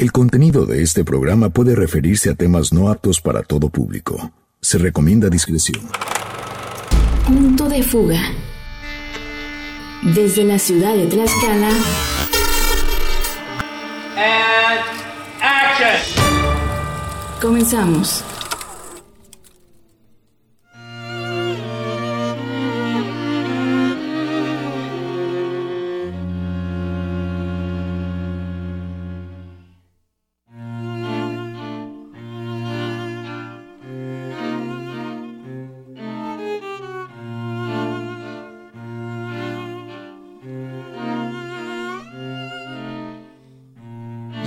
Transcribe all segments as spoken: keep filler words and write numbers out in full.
El contenido de este programa puede referirse a temas no aptos para todo público. Se recomienda discreción. Punto de fuga. Desde la ciudad de Tlaxcala. And action. Comenzamos.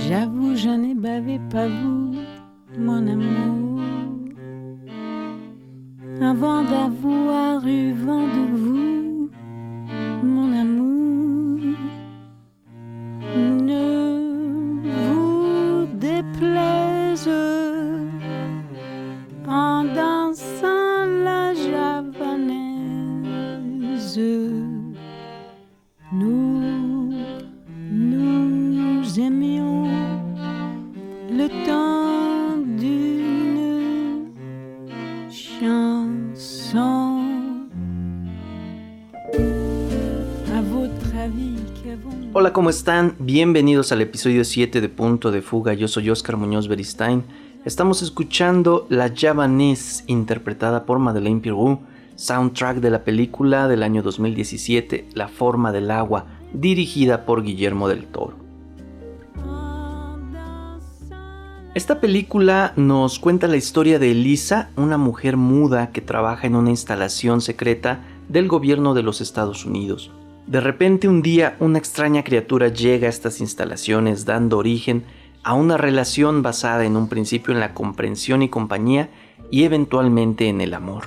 J'avoue, je n'ai bavé pas vous, mon amour, avant d'avoir eu vent de vous, mon amour. Ne vous déplaise en dansant la javanaise. Nous, nous aimions le temps d'une chanson. Hola, ¿cómo están? Bienvenidos al episodio siete de Punto de Fuga. Yo soy Óscar Muñoz Beristáin. Estamos escuchando La Javanese, interpretada por Madeleine Pirou, soundtrack de la película del año dos mil diecisiete, La Forma del Agua, dirigida por Guillermo del Toro. Esta película nos cuenta la historia de Elisa, una mujer muda que trabaja en una instalación secreta del gobierno de los Estados Unidos. De repente un día una extraña criatura llega a estas instalaciones dando origen a una relación basada en un principio en la comprensión y compañía y eventualmente en el amor.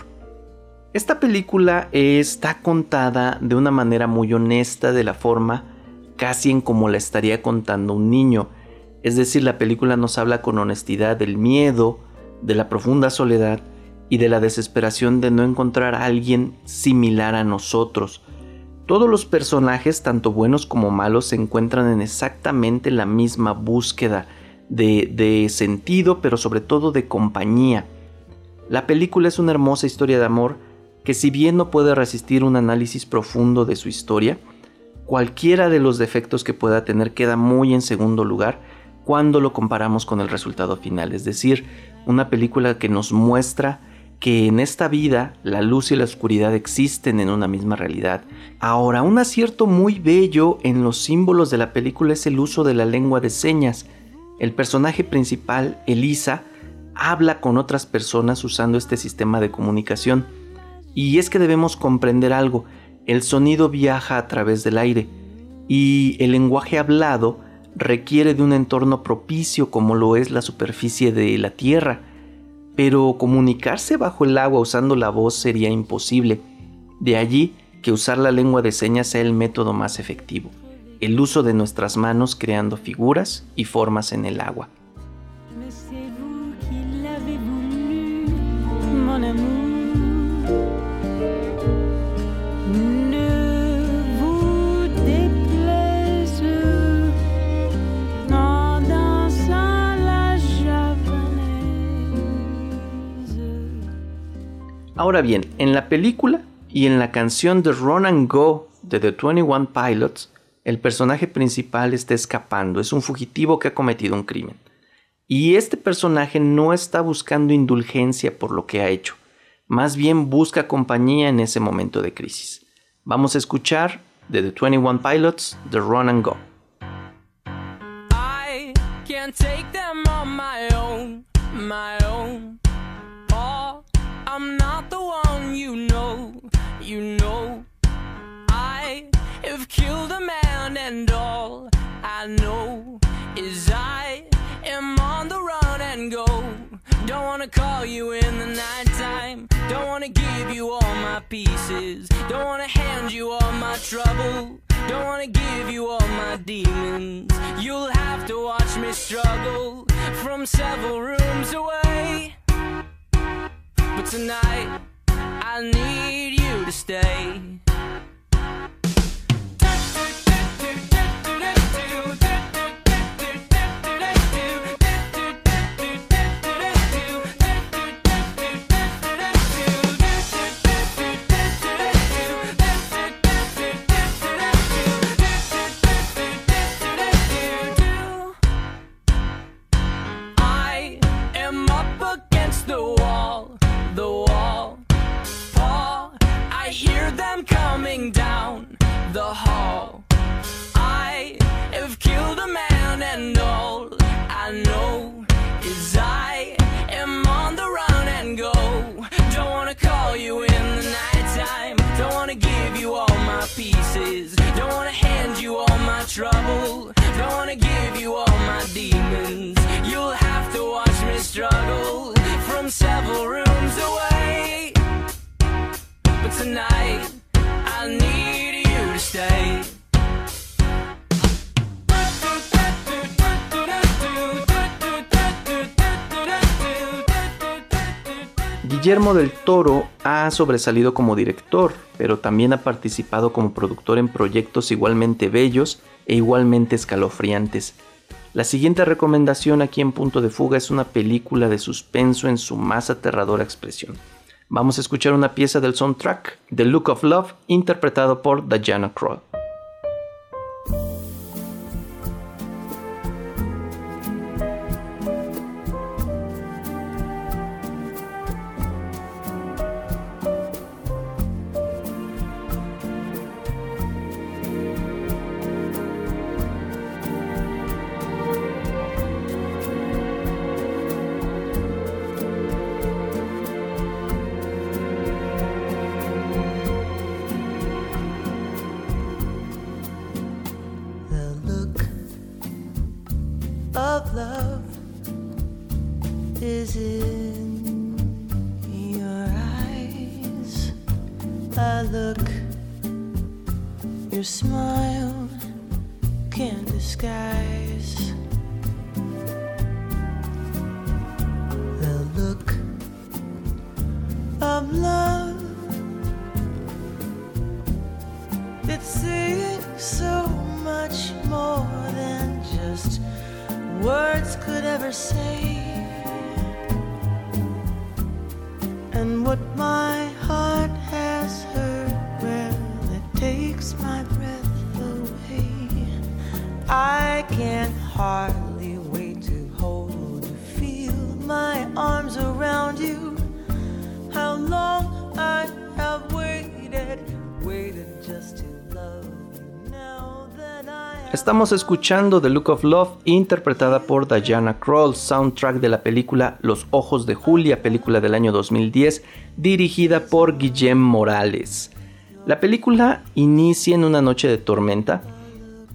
Esta película está contada de una manera muy honesta, de la forma casi en como la estaría contando un niño. Es decir, la película nos habla con honestidad del miedo, de la profunda soledad y de la desesperación de no encontrar a alguien similar a nosotros. Todos los personajes, tanto buenos como malos, se encuentran en exactamente la misma búsqueda de, de sentido, pero sobre todo de compañía. La película es una hermosa historia de amor que, si bien no puede resistir un análisis profundo de su historia, cualquiera de los defectos que pueda tener queda muy en segundo lugar cuando lo comparamos con el resultado final. Es decir, una película que nos muestra que en esta vida la luz y la oscuridad existen en una misma realidad. Ahora, un acierto muy bello en los símbolos de la película es el uso de la lengua de señas. El personaje principal, Elisa, habla con otras personas usando este sistema de comunicación. Y es que debemos comprender algo: el sonido viaja a través del aire y el lenguaje hablado requiere de un entorno propicio como lo es la superficie de la tierra, pero comunicarse bajo el agua usando la voz sería imposible. De allí que usar la lengua de señas sea el método más efectivo, el uso de nuestras manos creando figuras y formas en el agua. Ahora bien, en la película y en la canción The Run and Go de The Twenty One Pilots, el personaje principal está escapando, es un fugitivo que ha cometido un crimen. Y este personaje no está buscando indulgencia por lo que ha hecho, más bien busca compañía en ese momento de crisis. Vamos a escuchar de The Twenty One Pilots, The Run and Go. I can't take them on my own, my own. I'm not the one you know, you know. I have killed a man and all I know is I am on the run and go. Don't wanna call you in the night time, don't wanna give you all my pieces, don't wanna hand you all my trouble, don't wanna give you all my demons. You'll have to watch me struggle from several rooms away. But tonight, I need you to stay. I'm several rooms away, but tonight I need you to stay. Guillermo del Toro ha sobresalido como director, pero también ha participado como productor en proyectos igualmente bellos e igualmente escalofriantes. La siguiente recomendación aquí en Punto de Fuga es una película de suspenso en su más aterradora expresión. Vamos a escuchar una pieza del soundtrack, The Look of Love, interpretado por Diana Krall. Estamos escuchando The Look of Love, interpretada por Diana Krall, soundtrack de la película Los Ojos de Julia, película del año dos mil diez, dirigida por Guillem Morales. La película inicia en una noche de tormenta.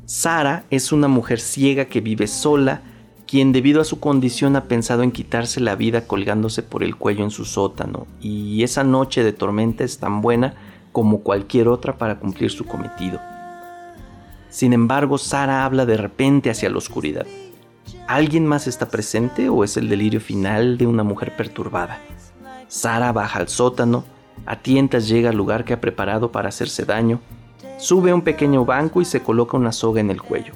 Sara es una mujer ciega que vive sola, quien debido a su condición ha pensado en quitarse la vida colgándose por el cuello en su sótano, y esa noche de tormenta es tan buena como cualquier otra para cumplir su cometido. Sin embargo, Sara habla de repente hacia la oscuridad. ¿Alguien más está presente o es el delirio final de una mujer perturbada? Sara baja al sótano, a tientas llega al lugar que ha preparado para hacerse daño, sube a un pequeño banco y se coloca una soga en el cuello.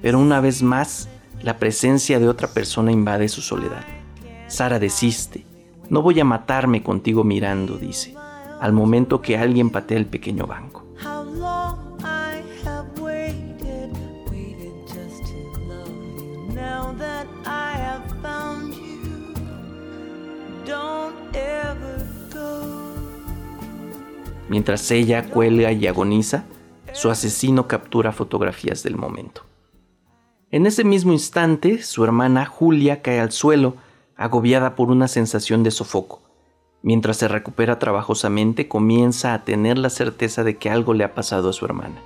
Pero una vez más, la presencia de otra persona invade su soledad. Sara desiste. No voy a matarme contigo mirando, dice, al momento que alguien patea el pequeño banco. Mientras ella cuelga y agoniza, su asesino captura fotografías del momento. En ese mismo instante, su hermana Julia cae al suelo, agobiada por una sensación de sofoco. Mientras se recupera trabajosamente, comienza a tener la certeza de que algo le ha pasado a su hermana.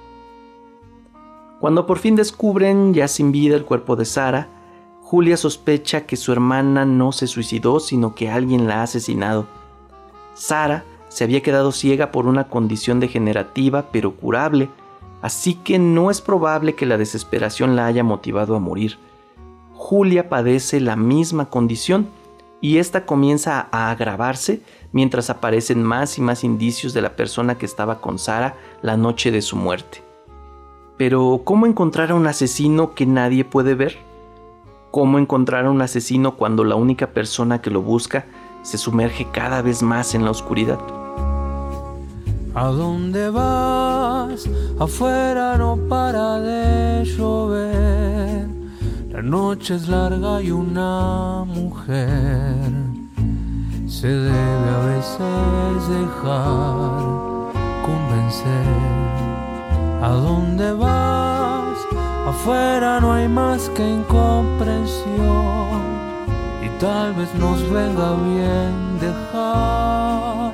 Cuando por fin descubren, ya sin vida, el cuerpo de Sara, Julia sospecha que su hermana no se suicidó, sino que alguien la ha asesinado. Sara se había quedado ciega por una condición degenerativa pero curable, así que no es probable que la desesperación la haya motivado a morir. Julia padece la misma condición y esta comienza a agravarse mientras aparecen más y más indicios de la persona que estaba con Sara la noche de su muerte. Pero, ¿cómo encontrar a un asesino que nadie puede ver? ¿Cómo encontrar a un asesino cuando la única persona que lo busca se sumerge cada vez más en la oscuridad? ¿A dónde vas? Afuera no para de llover. La noche es larga y una mujer se debe a veces dejar convencer. ¿A dónde vas? Afuera no hay más que incomprensión y tal vez nos venga bien dejar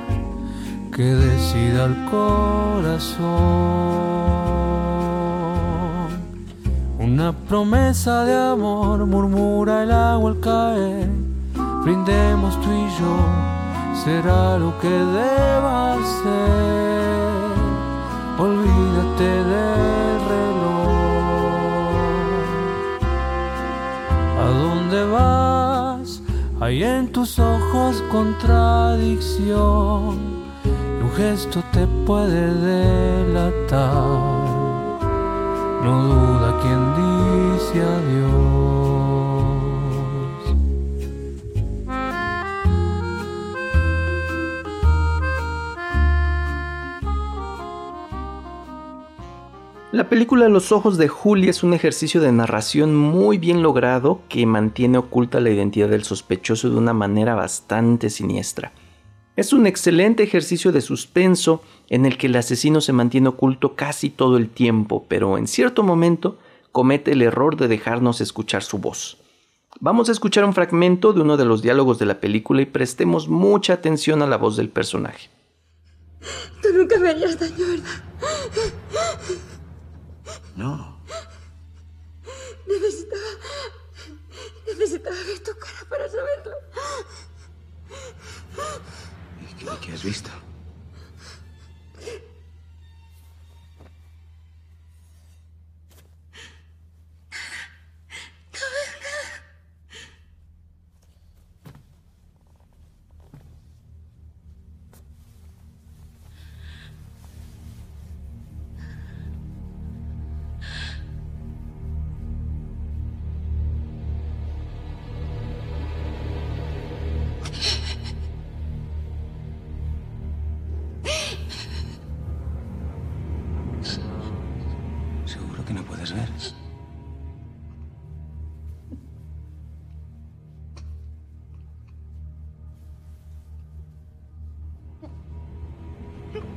que decida el corazón. Una promesa de amor murmura el agua al caer, brindemos tú y yo, será lo que deba ser. Olvídate del reloj. ¿A dónde vas? Hay en tus ojos contradicción, y un gesto te puede delatar. No duda quien dice adiós. La película Los Ojos de Julia es un ejercicio de narración muy bien logrado que mantiene oculta la identidad del sospechoso de una manera bastante siniestra. Es un excelente ejercicio de suspenso en el que el asesino se mantiene oculto casi todo el tiempo, pero en cierto momento comete el error de dejarnos escuchar su voz. Vamos a escuchar un fragmento de uno de los diálogos de la película y prestemos mucha atención a la voz del personaje. Tú nunca me harías daño, ¿verdad? No. Necesitaba... Necesitaba ver tu cara para saberlo. ¿Qué, ¿Qué has visto?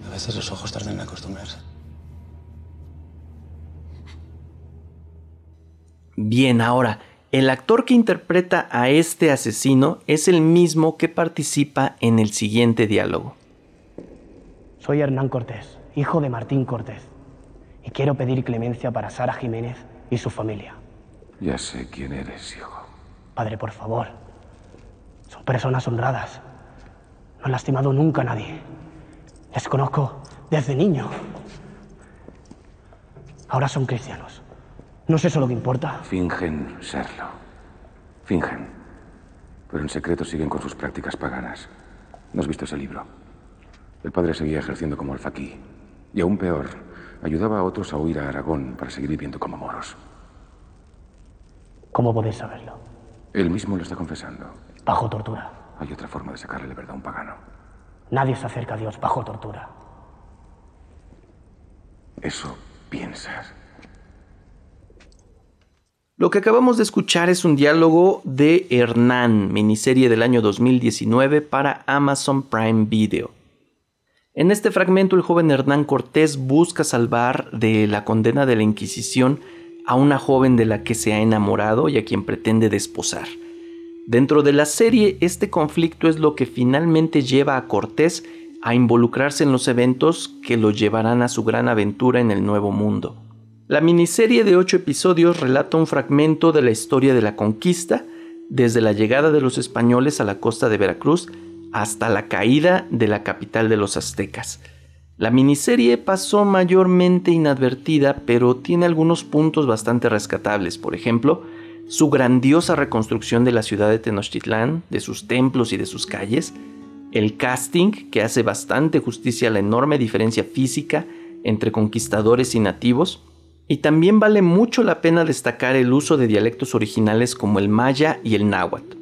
A veces los ojos tardan en acostumbrarse. Bien, ahora, el actor que interpreta a este asesino es el mismo que participa en el siguiente diálogo. Soy Hernán Cortés, hijo de Martín Cortés, y quiero pedir clemencia para Sara Jiménez y su familia. Ya sé quién eres, hijo. Padre, por favor. Son personas honradas. No han lastimado nunca a nadie. Les conozco desde niño. Ahora son cristianos. ¿No es eso lo que importa? Fingen serlo. Fingen. Pero en secreto siguen con sus prácticas paganas. ¿No has visto ese libro? El padre seguía ejerciendo como alfaquí. Y aún peor, ayudaba a otros a huir a Aragón para seguir viviendo como moros. ¿Cómo podéis saberlo? Él mismo lo está confesando. Bajo tortura. Hay otra forma de sacarle la verdad a un pagano. Nadie se acerca a Dios bajo tortura. Eso piensas. Lo que acabamos de escuchar es un diálogo de Hernán, miniserie del año dos mil diecinueve para Amazon Prime Video. En este fragmento, el joven Hernán Cortés busca salvar de la condena de la Inquisición a una joven de la que se ha enamorado y a quien pretende desposar. Dentro de la serie, este conflicto es lo que finalmente lleva a Cortés a involucrarse en los eventos que lo llevarán a su gran aventura en el Nuevo Mundo. La miniserie de ocho episodios relata un fragmento de la historia de la conquista, desde la llegada de los españoles a la costa de Veracruz hasta la caída de la capital de los aztecas. La miniserie pasó mayormente inadvertida, pero tiene algunos puntos bastante rescatables, por ejemplo, su grandiosa reconstrucción de la ciudad de Tenochtitlán, de sus templos y de sus calles, el casting que hace bastante justicia a la enorme diferencia física entre conquistadores y nativos, y también vale mucho la pena destacar el uso de dialectos originales como el maya y el náhuatl.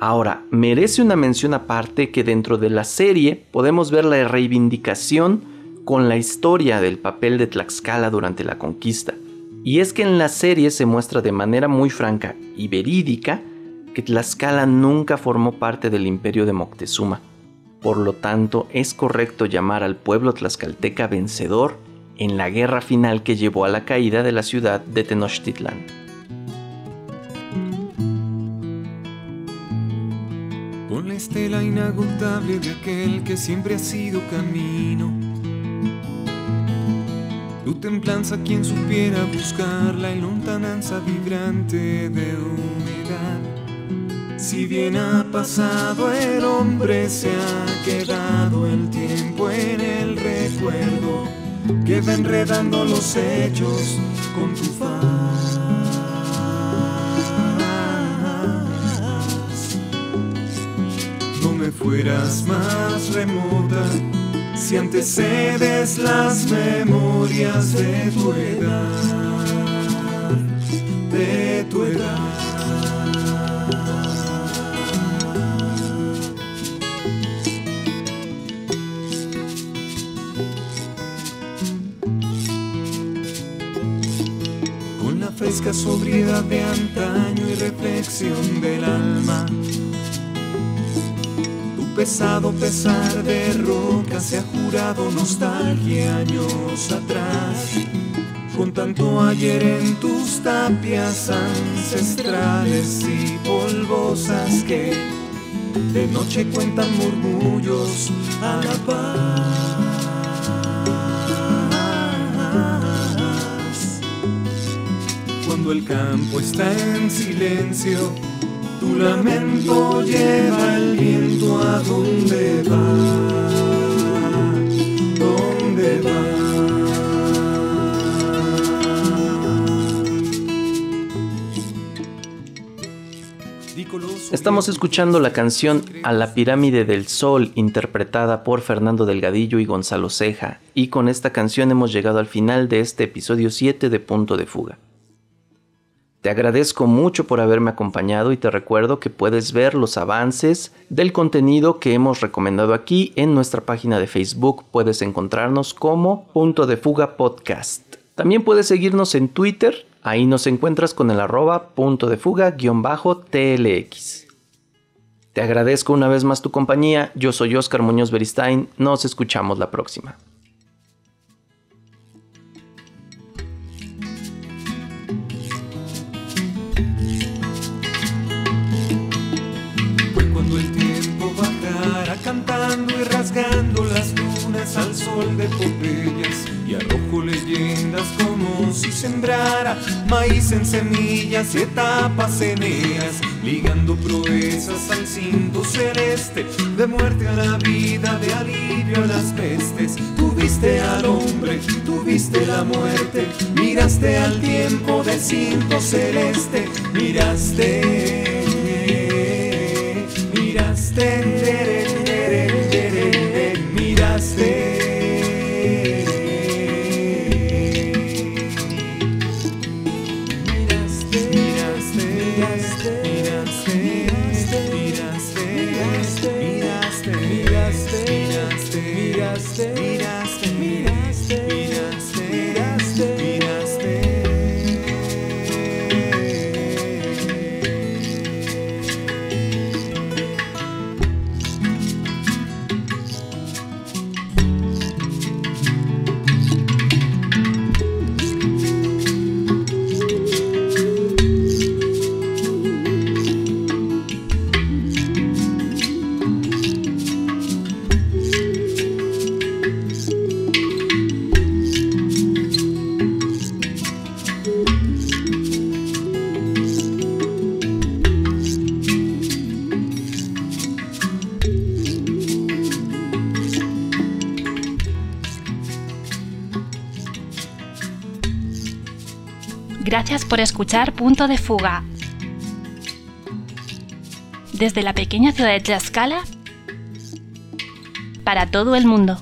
Ahora, merece una mención aparte que dentro de la serie podemos ver la reivindicación con la historia del papel de Tlaxcala durante la conquista. Y es que en la serie se muestra de manera muy franca y verídica que Tlaxcala nunca formó parte del imperio de Moctezuma. Por lo tanto, es correcto llamar al pueblo tlaxcalteca vencedor en la guerra final que llevó a la caída de la ciudad de Tenochtitlán. Con la estela inagotable de aquel que siempre ha sido camino, tu templanza, quien supiera buscarla en lontananza vibrante de humedad. Si bien ha pasado el hombre, se ha quedado el tiempo en el recuerdo. Queda enredando los hechos con tu faz. No me fueras más remota, si antecedes las memorias de tu edad, de tu edad. Fresca sobriedad de antaño y reflexión del alma, tu pesado pesar de roca se ha jurado nostalgia años atrás, con tanto ayer en tus tapias ancestrales y polvosas que de noche cuentan murmullos a la paz. Cuando el campo está en silencio, tu lamento lleva el viento a donde va, donde va. Estamos escuchando la canción A la Pirámide del Sol, interpretada por Fernando Delgadillo y Gonzalo Ceja, y con esta canción hemos llegado al final de este episodio siete de Punto de Fuga. Te agradezco mucho por haberme acompañado y te recuerdo que puedes ver los avances del contenido que hemos recomendado aquí en nuestra página de Facebook. Puedes encontrarnos como Punto de Fuga Podcast. También puedes seguirnos en Twitter. Ahí nos encuentras con el arroba punto de fuga guión bajo tlx. Te agradezco una vez más tu compañía. Yo soy Óscar Muñoz Beristáin. Nos escuchamos la próxima. Cantando y rasgando las dunas al sol de Popeyes, y arrojo leyendas como si sembrara maíz en semillas y etapas eneas, ligando proezas al cinto celeste, de muerte a la vida, de alivio a las pestes. Tuviste al hombre, tuviste la muerte, miraste al tiempo del cinto celeste, miraste, miraste. Gracias por escuchar Punto de Fuga. Desde la pequeña ciudad de Tlaxcala, para todo el mundo.